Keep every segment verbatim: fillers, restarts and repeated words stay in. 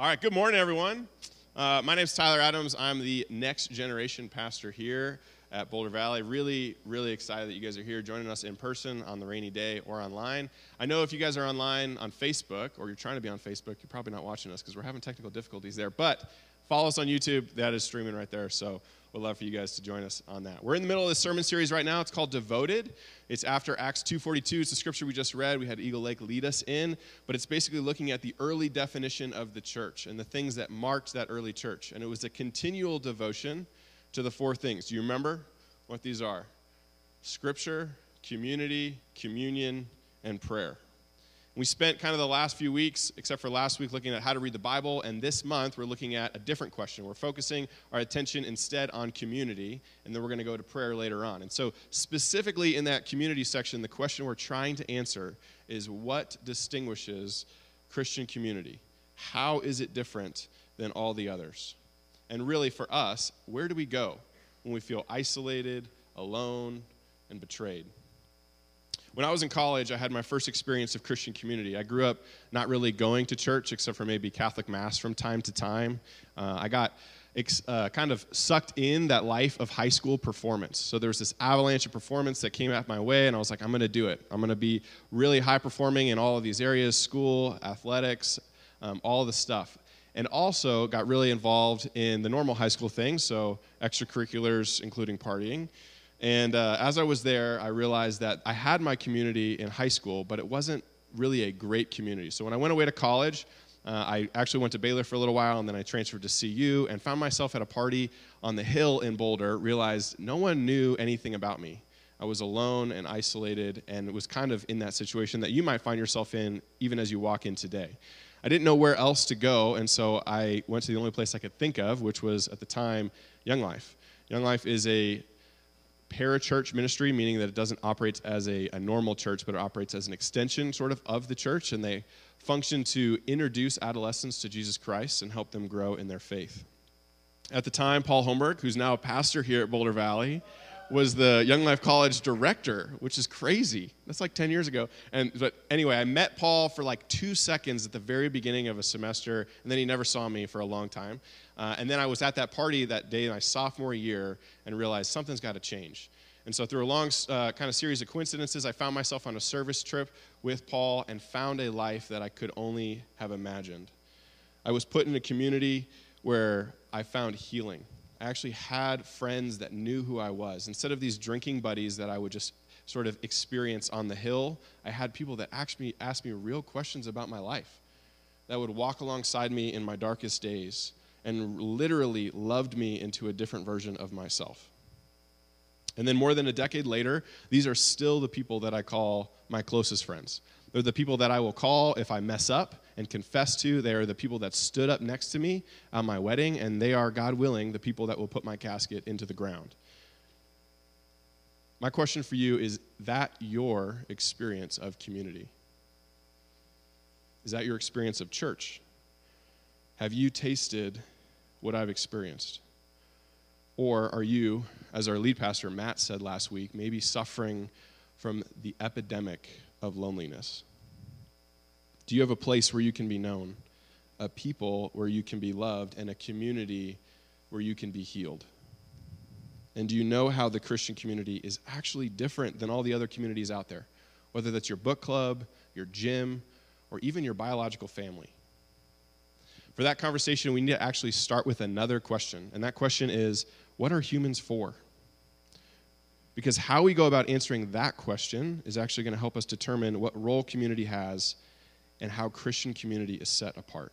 All right, good morning, everyone. Uh, my name is Tyler Adams. I'm the next generation pastor here at Boulder Valley. Really, really excited that you guys are here joining us in person on the rainy day or online. I know if you guys are online on Facebook or you're trying to be on Facebook, you're probably not watching us because we're having technical difficulties there. But follow us on YouTube. That is streaming right there. So we'd love for you guys to join us on that. We're in the middle of this sermon series right now. It's called Devoted. It's after Acts two forty-two. It's the scripture we just read. We had Eagle Lake lead us in. But it's basically looking at the early definition of the church and the things that marked that early church. And it was a continual devotion to the four things. Do you remember what these are? Scripture, community, communion, and prayer. We spent kind of the last few weeks, except for last week, looking at how to read the Bible, and this month we're looking at a different question. We're focusing our attention instead on community, and then we're going to go to prayer later on. And so specifically in that community section, the question we're trying to answer is what distinguishes Christian community? How is it different than all the others? And really for us, where do we go when we feel isolated, alone, and betrayed? When I was in college, I had my first experience of Christian community. I grew up not really going to church except for maybe Catholic Mass from time to time. Uh, I got ex- uh, kind of sucked in that life of high school performance. So there was this avalanche of performance that came out my way, and I was like, I'm going to do it. I'm going to be really high performing in all of these areas, school, athletics, um, all the stuff. And also got really involved in the normal high school things, so extracurriculars, including partying. And uh, as I was there, I realized that I had my community in high school, but it wasn't really a great community. So when I went away to college, uh, I actually went to Baylor for a little while, and then I transferred to C U and found myself at a party on the hill in Boulder, realized no one knew anything about me. I was alone and isolated, and was kind of in that situation that you might find yourself in even as you walk in today. I didn't know where else to go, and so I went to the only place I could think of, which was, at the time, Young Life. Young Life is a parachurch ministry, meaning that it doesn't operate as a, a normal church, but it operates as an extension sort of of the church, and they function to introduce adolescents to Jesus Christ and help them grow in their faith. At the time, Paul Holmberg, who's now a pastor here at Boulder Valley, was the Young Life College director, which is crazy. That's like ten years ago. And but anyway, I met Paul for like two seconds at the very beginning of a semester, and then he never saw me for a long time. Uh, and then I was at that party that day in my sophomore year and realized something's got to change. And so through a long uh, kind of series of coincidences, I found myself on a service trip with Paul and found a life that I could only have imagined. I was put in a community where I found healing. I actually had friends that knew who I was. Instead of these drinking buddies that I would just sort of experience on the hill, I had people that actually asked me real questions about my life, that would walk alongside me in my darkest days and literally loved me into a different version of myself. And then more than a decade later, these are still the people that I call my closest friends. They're the people that I will call if I mess up and confess to. They are the people that stood up next to me at my wedding, and they are, God willing, the people that will put my casket into the ground. My question for you is, that your experience of community? Is that your experience of church? Have you tasted what I've experienced? Or are you, as our lead pastor Matt said last week, maybe suffering from the epidemic of loneliness? Do you have a place where you can be known, a people where you can be loved, and a community where you can be healed? And do you know how the Christian community is actually different than all the other communities out there, whether that's your book club, your gym, or even your biological family? For that conversation, we need to actually start with another question, and that question is, what are humans for? Because how we go about answering that question is actually going to help us determine what role community has and how Christian community is set apart.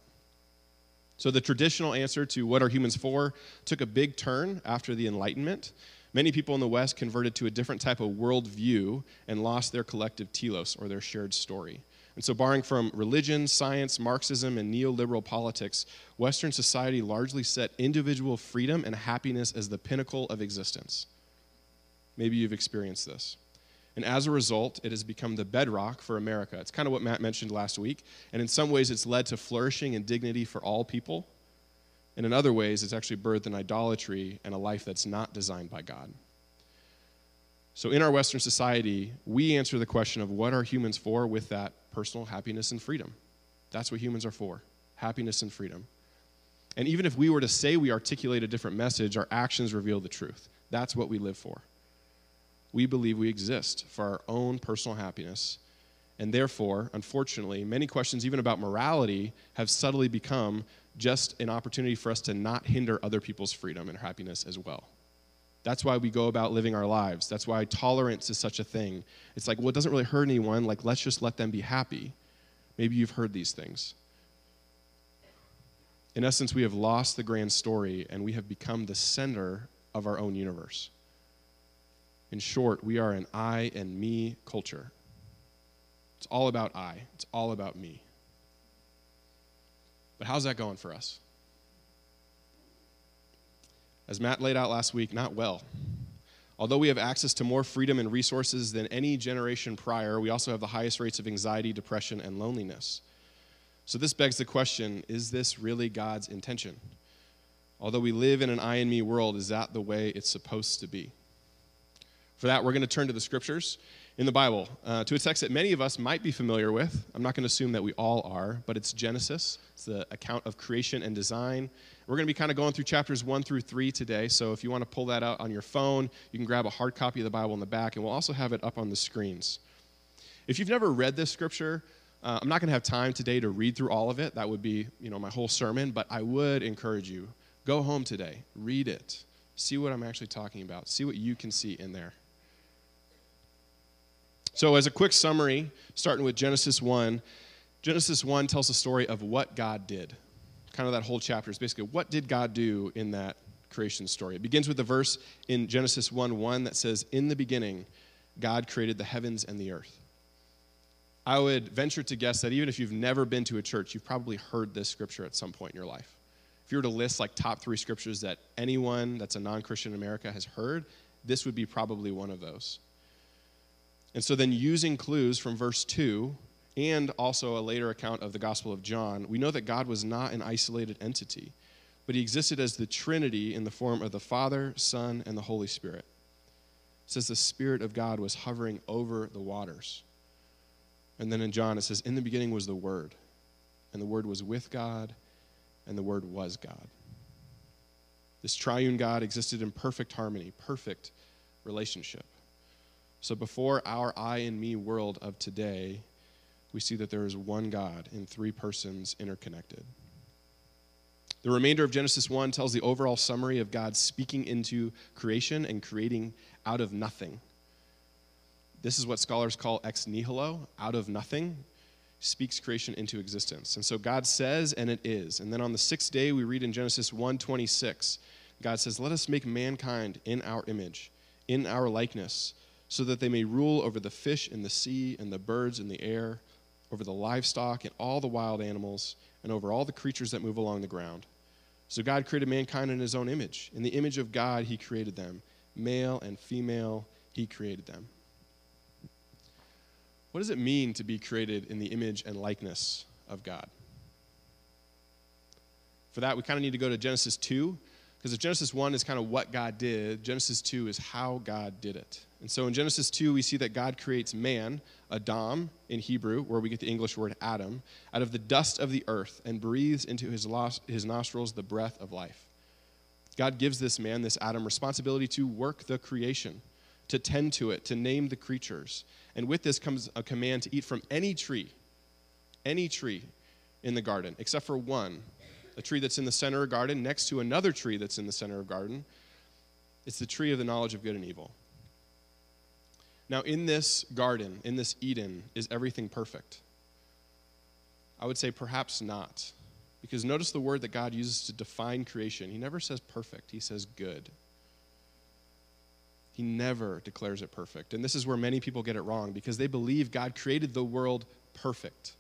So the traditional answer to what are humans for took a big turn after the Enlightenment. Many people in the West converted to a different type of worldview and lost their collective telos, or their shared story. And so barring from religion, science, Marxism, and neoliberal politics, Western society largely set individual freedom and happiness as the pinnacle of existence. Maybe you've experienced this. And as a result, it has become the bedrock for America. It's kind of what Matt mentioned last week. And in some ways, it's led to flourishing and dignity for all people. And in other ways, it's actually birthed an idolatry and a life that's not designed by God. So in our Western society, we answer the question of what are humans for with that personal happiness and freedom. That's what humans are for, happiness and freedom. And even if we were to say we articulate a different message, our actions reveal the truth. That's what we live for. We believe we exist for our own personal happiness. And therefore, unfortunately, many questions even about morality have subtly become just an opportunity for us to not hinder other people's freedom and happiness as well. That's why we go about living our lives. That's why tolerance is such a thing. It's like, well, it doesn't really hurt anyone. Like, let's just let them be happy. Maybe you've heard these things. In essence, we have lost the grand story, and we have become the center of our own universe. In short, we are an I and me culture. It's all about I. It's all about me. But how's that going for us? As Matt laid out last week, not well. Although we have access to more freedom and resources than any generation prior, we also have the highest rates of anxiety, depression, and loneliness. So this begs the question, is this really God's intention? Although we live in an I and me world, is that the way it's supposed to be? For that, we're going to turn to the scriptures in the Bible, uh, to a text that many of us might be familiar with. I'm not going to assume that we all are, but it's Genesis. It's the account of creation and design. We're going to be kind of going through chapters one through three today, so if you want to pull that out on your phone, you can grab a hard copy of the Bible in the back, and we'll also have it up on the screens. If you've never read this scripture, Uh, I'm not going to have time today to read through all of it. That would be, you know, my whole sermon. But I would encourage you, go home today, read it, see what I'm actually talking about, see what you can see in there. So as a quick summary, starting with Genesis one, Genesis one tells the story of what God did. Kind of that whole chapter is basically, what did God do in that creation story? It begins with the verse in Genesis one one that says, "In the beginning, God created the heavens and the earth." I would venture to guess that even if you've never been to a church, you've probably heard this scripture at some point in your life. If you were to list like top three scriptures that anyone that's a non-Christian in America has heard, this would be probably one of those. And so then using clues from verse two and also a later account of the Gospel of John, we know that God was not an isolated entity, but he existed as the Trinity in the form of the Father, Son, and the Holy Spirit. It says the Spirit of God was hovering over the waters. And then in John, it says, "In the beginning was the Word, and the Word was with God, and the Word was God." This triune God existed in perfect harmony, perfect relationship. So before our I and me world of today, we see that there is one God in three persons interconnected. The remainder of Genesis one tells the overall summary of God speaking into creation and creating out of nothing. This is what scholars call ex nihilo, out of nothing, speaks creation into existence. And so God says, and it is. And then on the sixth day, we read in Genesis one twenty-six, God says, "Let us make mankind in our image, in our likeness, so that they may rule over the fish in the sea and the birds in the air, over the livestock and all the wild animals, and over all the creatures that move along the ground." So God created mankind in his own image. In the image of God, he created them. Male and female, he created them. What does it mean to be created in the image and likeness of God? For that, we kind of need to go to Genesis two, because if Genesis one is kind of what God did, Genesis two is how God did it. And so in Genesis two, we see that God creates man, Adam in Hebrew, where we get the English word Adam, out of the dust of the earth and breathes into his, los- his nostrils the breath of life. God gives this man, this Adam, responsibility to work the creation, to tend to it, to name the creatures. And with this comes a command to eat from any tree, any tree in the garden, except for one, a tree that's in the center of garden next to another tree that's in the center of garden. It's the tree of the knowledge of good and evil. Now, in this garden, in this Eden, is everything perfect? I would say perhaps not, because notice the word that God uses to define creation. He never says perfect, he says good. He never declares it perfect. And this is where many people get it wrong, because they believe God created the world perfect.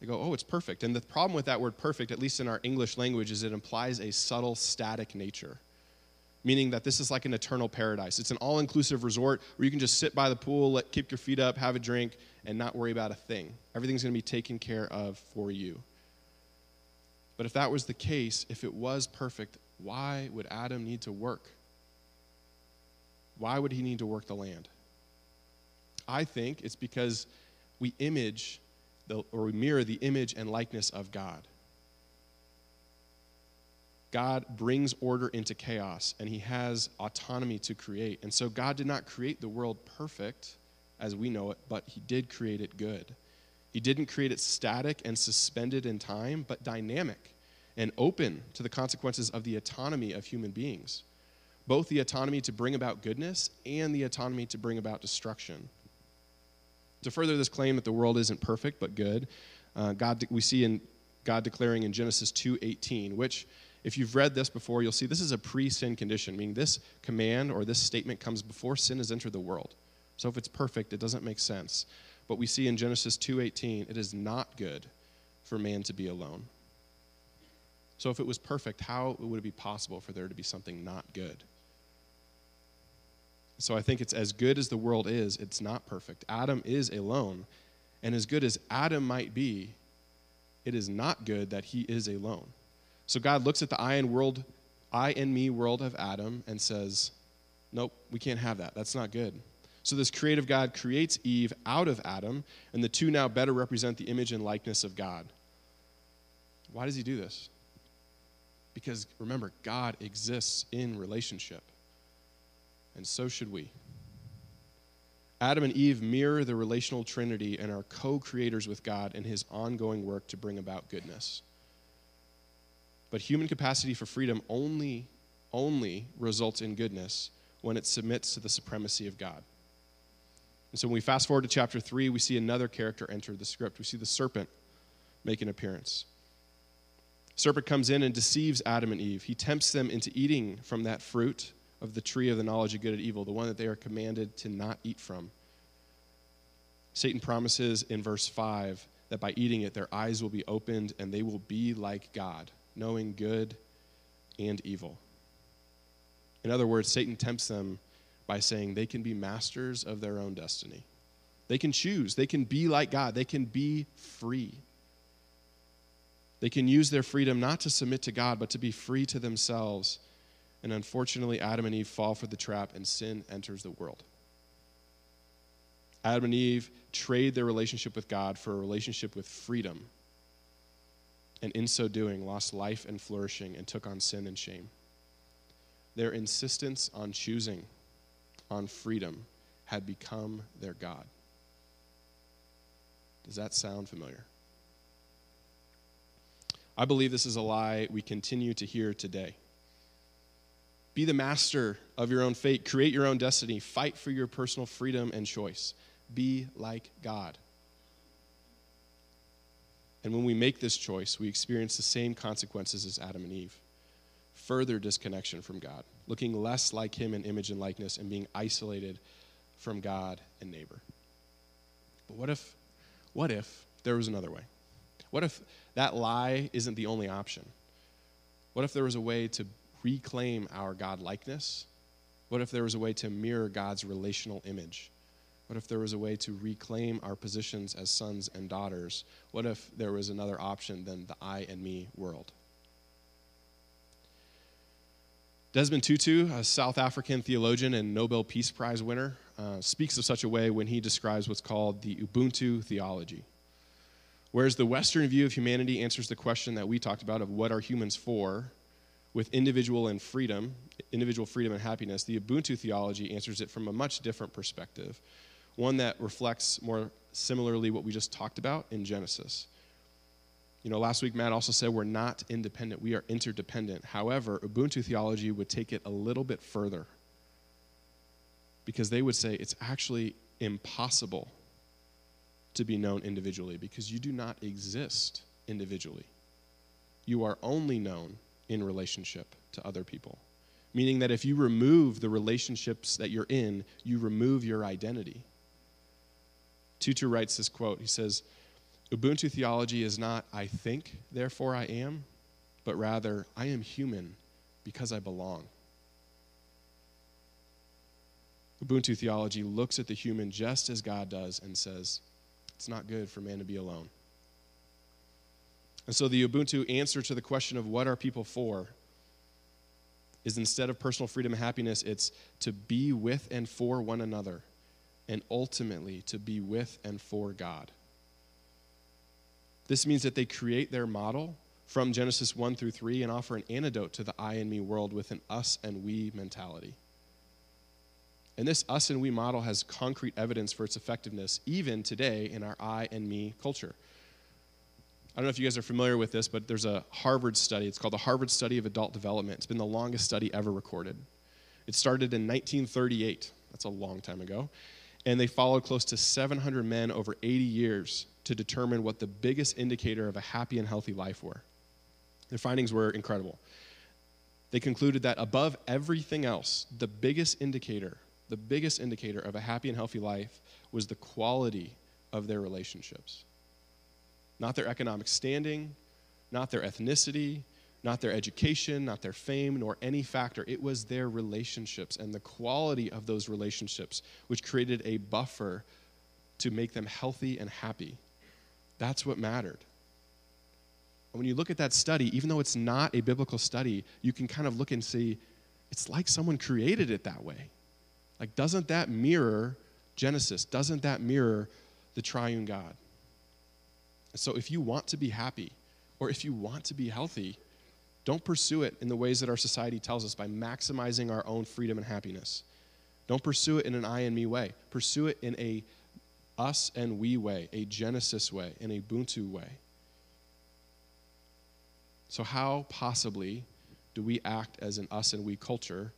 They go, oh, it's perfect. And the problem with that word perfect, at least in our English language, is it implies a subtle, static nature, meaning that this is like an eternal paradise. It's an all-inclusive resort where you can just sit by the pool, let, keep your feet up, have a drink, and not worry about a thing. Everything's going to be taken care of for you. But if that was the case, if it was perfect, why would Adam need to work? Why would he need to work the land? I think it's because we image, the, or we mirror the image and likeness of God. God brings order into chaos, and he has autonomy to create. And so God did not create the world perfect as we know it, but he did create it good. He didn't create it static and suspended in time, but dynamic and open to the consequences of the autonomy of human beings. Both the autonomy to bring about goodness and the autonomy to bring about destruction. To further this claim that the world isn't perfect but good, uh, God we see in God declaring in Genesis two eighteen, which, if you've read this before, you'll see this is a pre-sin condition, meaning this command or this statement comes before sin has entered the world. So if it's perfect, it doesn't make sense. But we see in Genesis two eighteen, it is not good for man to be alone. So if it was perfect, how would it be possible for there to be something not good? So I think it's as good as the world is, it's not perfect. Adam is alone. And as good as Adam might be, it is not good that he is alone. So God looks at the I and world, I and me world of Adam and says, nope, we can't have that. That's not good. So this creative God creates Eve out of Adam, and the two now better represent the image and likeness of God. Why does he do this? Because, remember, God exists in relationship, and so should we. Adam and Eve mirror the relational Trinity and are co-creators with God in his ongoing work to bring about goodness. But human capacity for freedom only, only results in goodness when it submits to the supremacy of God. And so when we fast forward to chapter three, we see another character enter the script. We see the serpent make an appearance. Serpent comes in and deceives Adam and Eve. He tempts them into eating from that fruit of the tree of the knowledge of good and evil, the one that they are commanded to not eat from. Satan promises in verse five that by eating it, their eyes will be opened and they will be like God, knowing good and evil. In other words, Satan tempts them by saying they can be masters of their own destiny. They can choose. They can be like God. They can be free. They can use their freedom not to submit to God, but to be free to themselves. And unfortunately, Adam and Eve fall for the trap and sin enters the world. Adam and Eve trade their relationship with God for a relationship with freedom. And in so doing, lost life and flourishing and took on sin and shame. Their insistence on choosing, on freedom, had become their God. Does that sound familiar? I believe this is a lie we continue to hear today. Be the master of your own fate. Create your own destiny. Fight for your personal freedom and choice. Be like God. And when we make this choice, we experience the same consequences as Adam and Eve. Further disconnection from God, looking less like him in image and likeness, and being isolated from God and neighbor. But what if, what if there was another way? What if that lie isn't the only option? What if there was a way to reclaim our God-likeness? What if there was a way to mirror God's relational image? What if there was a way to reclaim our positions as sons and daughters? What if there was another option than the I and me world? Desmond Tutu, a South African theologian and Nobel Peace Prize winner, uh, speaks of such a way when he describes what's called the Ubuntu theology. Whereas the Western view of humanity answers the question that we talked about of what are humans for, with individual and freedom, individual freedom and happiness, the Ubuntu theology answers it from a much different perspective, one that reflects more similarly what we just talked about in Genesis. You know, last week Matt also said we're not independent, we are interdependent. However, Ubuntu theology would take it a little bit further because they would say it's actually impossible to be known individually because you do not exist individually. You are only known in relationship to other people, meaning that if you remove the relationships that you're in, you remove your identity. Tutu writes this quote, he says, Ubuntu theology is not, I think, therefore I am, but rather, I am human because I belong. Ubuntu theology looks at the human just as God does and says, it's not good for man to be alone. And so the Ubuntu answer to the question of what are people for is instead of personal freedom and happiness, it's to be with and for one another, and ultimately to be with and for God. This means that they create their model from Genesis one through three and offer an antidote to the I and me world with an us and we mentality. And this us and we model has concrete evidence for its effectiveness even today in our I and me culture. I don't know if you guys are familiar with this, but there's a Harvard study. It's called the Harvard Study of Adult Development. It's been the longest study ever recorded. It started in nineteen thirty-eight. That's a long time ago. And they followed close to seven hundred men over eighty years to determine what the biggest indicator of a happy and healthy life were. Their findings were incredible. They concluded that above everything else, the biggest indicator, the biggest indicator of a happy and healthy life was the quality of their relationships. Not their economic standing, not their ethnicity, not their education, not their fame, nor any factor. It was their relationships and the quality of those relationships which created a buffer to make them healthy and happy. That's what mattered. And when you look at that study, even though it's not a biblical study, you can kind of look and see, it's like someone created it that way. Like, doesn't that mirror Genesis? Doesn't that mirror the triune God? So if you want to be happy, or if you want to be healthy, don't pursue it in the ways that our society tells us by maximizing our own freedom and happiness. Don't pursue it in an I and me way. Pursue it in a us and we way, a Genesis way, an Ubuntu way. So how possibly do we act as an us and we culture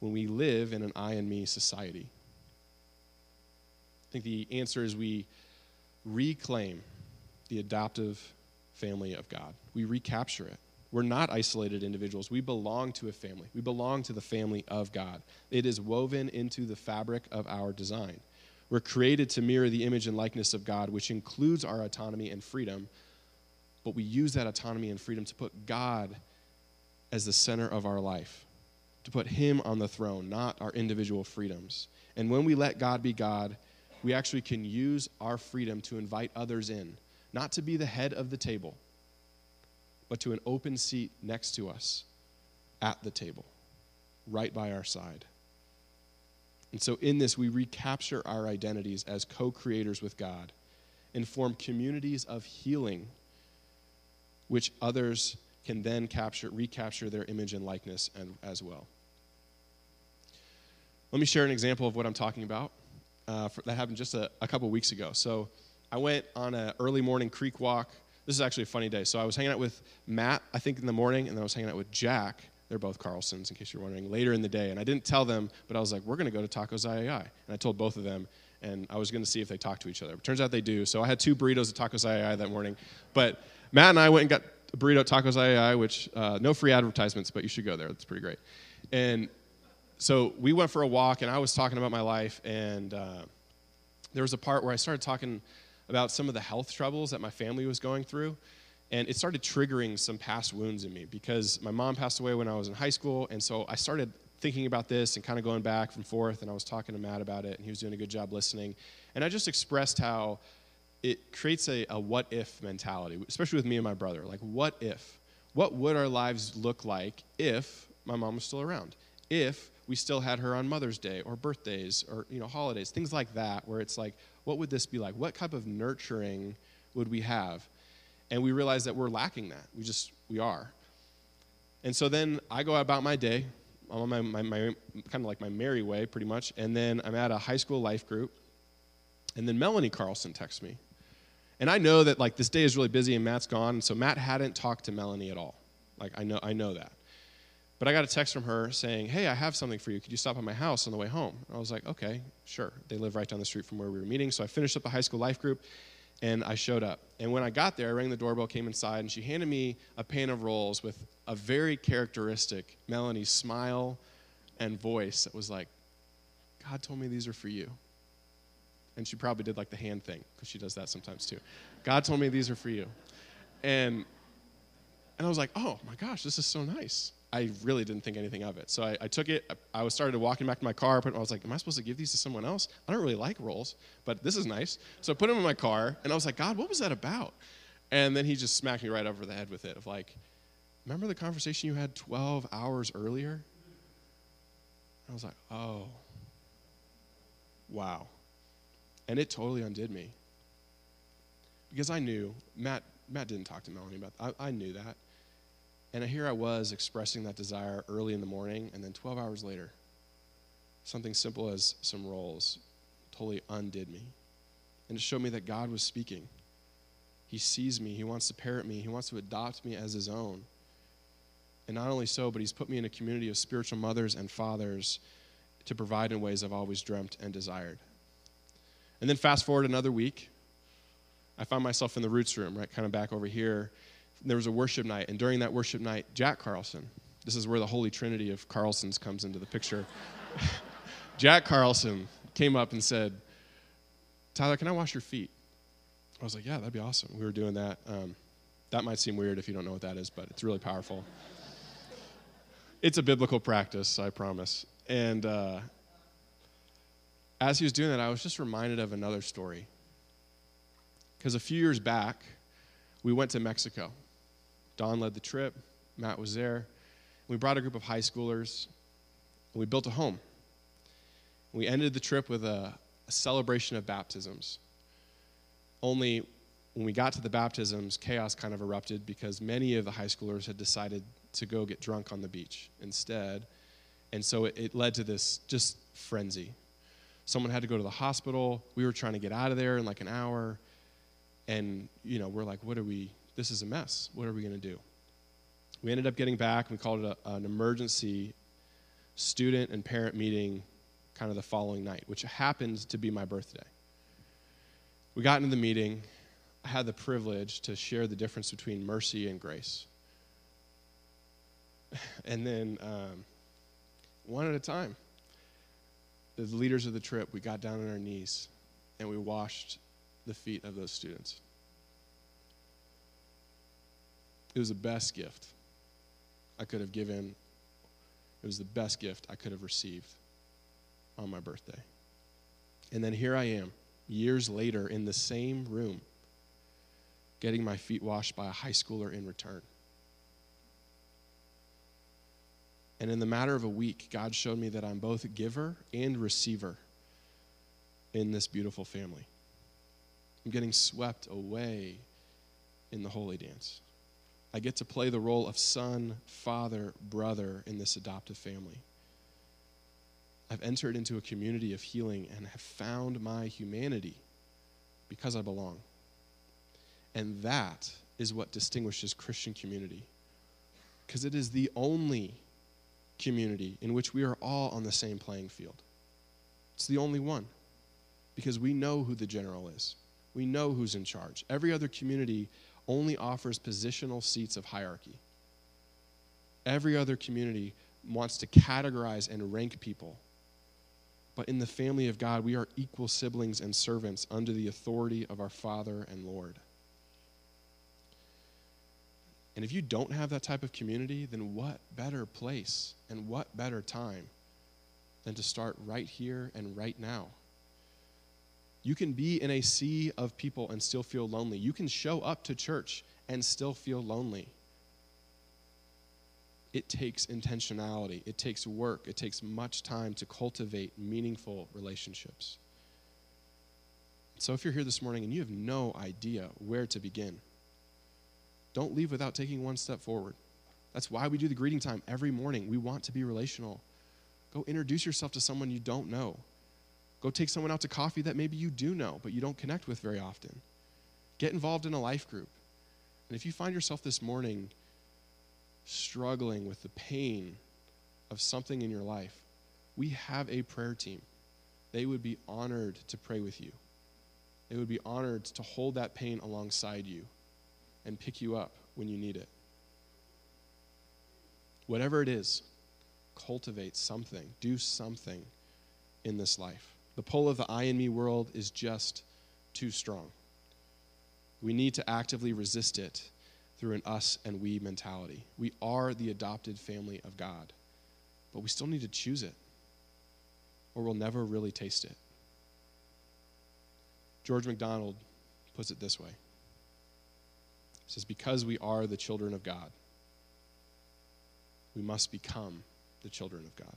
when we live in an I and me society? I think the answer is we reclaim the adoptive family of God. We recapture it. We're not isolated individuals. We belong to a family. We belong to the family of God. It is woven into the fabric of our design. We're created to mirror the image and likeness of God, which includes our autonomy and freedom, but we use that autonomy and freedom to put God as the center of our life, to put him on the throne, not our individual freedoms. And when we let God be God, we actually can use our freedom to invite others in, not to be the head of the table, but to an open seat next to us at the table, right by our side. And so in this, we recapture our identities as co-creators with God and form communities of healing, which others can then capture, recapture their image and likeness and, as well. Let me share an example of what I'm talking about. Uh, for, that happened just a, a couple weeks ago. So I went on an early morning creek walk. This is actually a funny day. So I was hanging out with Matt, I think, in the morning, and then I was hanging out with Jack. They're both Carlsons, in case you're wondering, later in the day. And I didn't tell them, but I was like, we're going to go to Tacos I A I. And I told both of them, and I was going to see if they talked to each other. But turns out they do. So I had two burritos at Tacos I A I that morning. But Matt and I went and got a burrito at Tacos I A I, which, uh, no free advertisements, but you should go there. It's pretty great. And so we went for a walk, and I was talking about my life, and uh, there was a part where I started talking about some of the health troubles that my family was going through, and it started triggering some past wounds in me because my mom passed away when I was in high school, and so I started thinking about this and kind of going back and forth, and I was talking to Matt about it, and he was doing a good job listening, and I just expressed how it creates a, a what-if mentality, especially with me and my brother. Like, what if? What would our lives look like if my mom was still around? If we still had her on Mother's Day or birthdays or, you know, holidays, things like that, where it's like, what would this be like? What type of nurturing would we have? And we realize that we're lacking that. We just, we are. And so then I go about my day, I'm on my, my, my kind of like my merry way, pretty much, and then I'm at a high school life group, and then Melanie Carlson texts me. And I know that, like, this day is really busy and Matt's gone, and so Matt hadn't talked to Melanie at all. Like, I know, I know that. But I got a text from her saying, hey, I have something for you. Could you stop at my house on the way home? And I was like, okay, sure. They live right down the street from where we were meeting. So I finished up the high school life group, and I showed up. And when I got there, I rang the doorbell, came inside, and she handed me a pan of rolls with a very characteristic Melanie smile and voice that was like, God told me these are for you. And she probably did like the hand thing, because she does that sometimes too. God told me these are for you. And, and I was like, oh my gosh, this is so nice. I really didn't think anything of it. So I, I took it. I, I started walking back to my car. But I was like, am I supposed to give these to someone else? I don't really like rolls, but this is nice. So I put them in my car, and I was like, God, what was that about? And then he just smacked me right over the head with it of like, remember the conversation you had twelve hours earlier? I was like, oh, wow. And it totally undid me. Because I knew Matt Matt didn't talk to Melanie about that. I, I knew that. And here I was expressing that desire early in the morning, and then twelve hours later, something simple as some rolls totally undid me. And it showed me that God was speaking. He sees me. He wants to parent me. He wants to adopt me as his own. And not only so, but he's put me in a community of spiritual mothers and fathers to provide in ways I've always dreamt and desired. And then fast forward another week, I found myself in the Roots Room, right, kind of back over here. There was a worship night, and during that worship night, Jack Carlson, this is where the Holy Trinity of Carlsons comes into the picture, Jack Carlson came up and said, "Tyler, can I wash your feet?" I was like, "Yeah, that'd be awesome." We were doing that. Um, that might seem weird if you don't know what that is, but it's really powerful. It's a biblical practice, I promise. And uh, as he was doing that, I was just reminded of another story. Because a few years back, we went to Mexico. Don led the trip. Matt was there. We brought a group of high schoolers, and we built a home. We ended the trip with a, a celebration of baptisms. Only when we got to the baptisms, chaos kind of erupted because many of the high schoolers had decided to go get drunk on the beach instead. And so it, it led to this just frenzy. Someone had to go to the hospital. We were trying to get out of there in like an hour. And, you know, we're like, what are we, this is a mess. What are we going to do? We ended up getting back, and we called it a, an emergency student and parent meeting kind of the following night, which happened to be my birthday. We got into the meeting. I had the privilege to share the difference between mercy and grace. And then um, one at a time, the leaders of the trip, we got down on our knees and we washed the feet of those students. It was the best gift I could have given. It was the best gift I could have received on my birthday. And then here I am, years later, in the same room, getting my feet washed by a high schooler in return. And in the matter of a week, God showed me that I'm both a giver and receiver in this beautiful family. I'm getting swept away in the holy dance. I get to play the role of son, father, brother in this adoptive family. I've entered into a community of healing and have found my humanity because I belong. And that is what distinguishes Christian community, because it is the only community in which we are all on the same playing field. It's the only one, because we know who the general is. We know who's in charge. Every other community only offers positional seats of hierarchy. Every other community wants to categorize and rank people. But in the family of God, we are equal siblings and servants under the authority of our Father and Lord. And if you don't have that type of community, then what better place and what better time than to start right here and right now? You can be in a sea of people and still feel lonely. You can show up to church and still feel lonely. It takes intentionality. It takes work. It takes much time to cultivate meaningful relationships. So if you're here this morning and you have no idea where to begin, don't leave without taking one step forward. That's why we do the greeting time every morning. We want to be relational. Go introduce yourself to someone you don't know. Go take someone out to coffee that maybe you do know, but you don't connect with very often. Get involved in a life group. And if you find yourself this morning struggling with the pain of something in your life, we have a prayer team. They would be honored to pray with you. They would be honored to hold that pain alongside you and pick you up when you need it. Whatever it is, cultivate something. Do something in this life. The pull of the I and me world is just too strong. We need to actively resist it through an us and we mentality. We are the adopted family of God, but we still need to choose it, or we'll never really taste it. George MacDonald puts it this way. He says, because we are the children of God, we must become the children of God.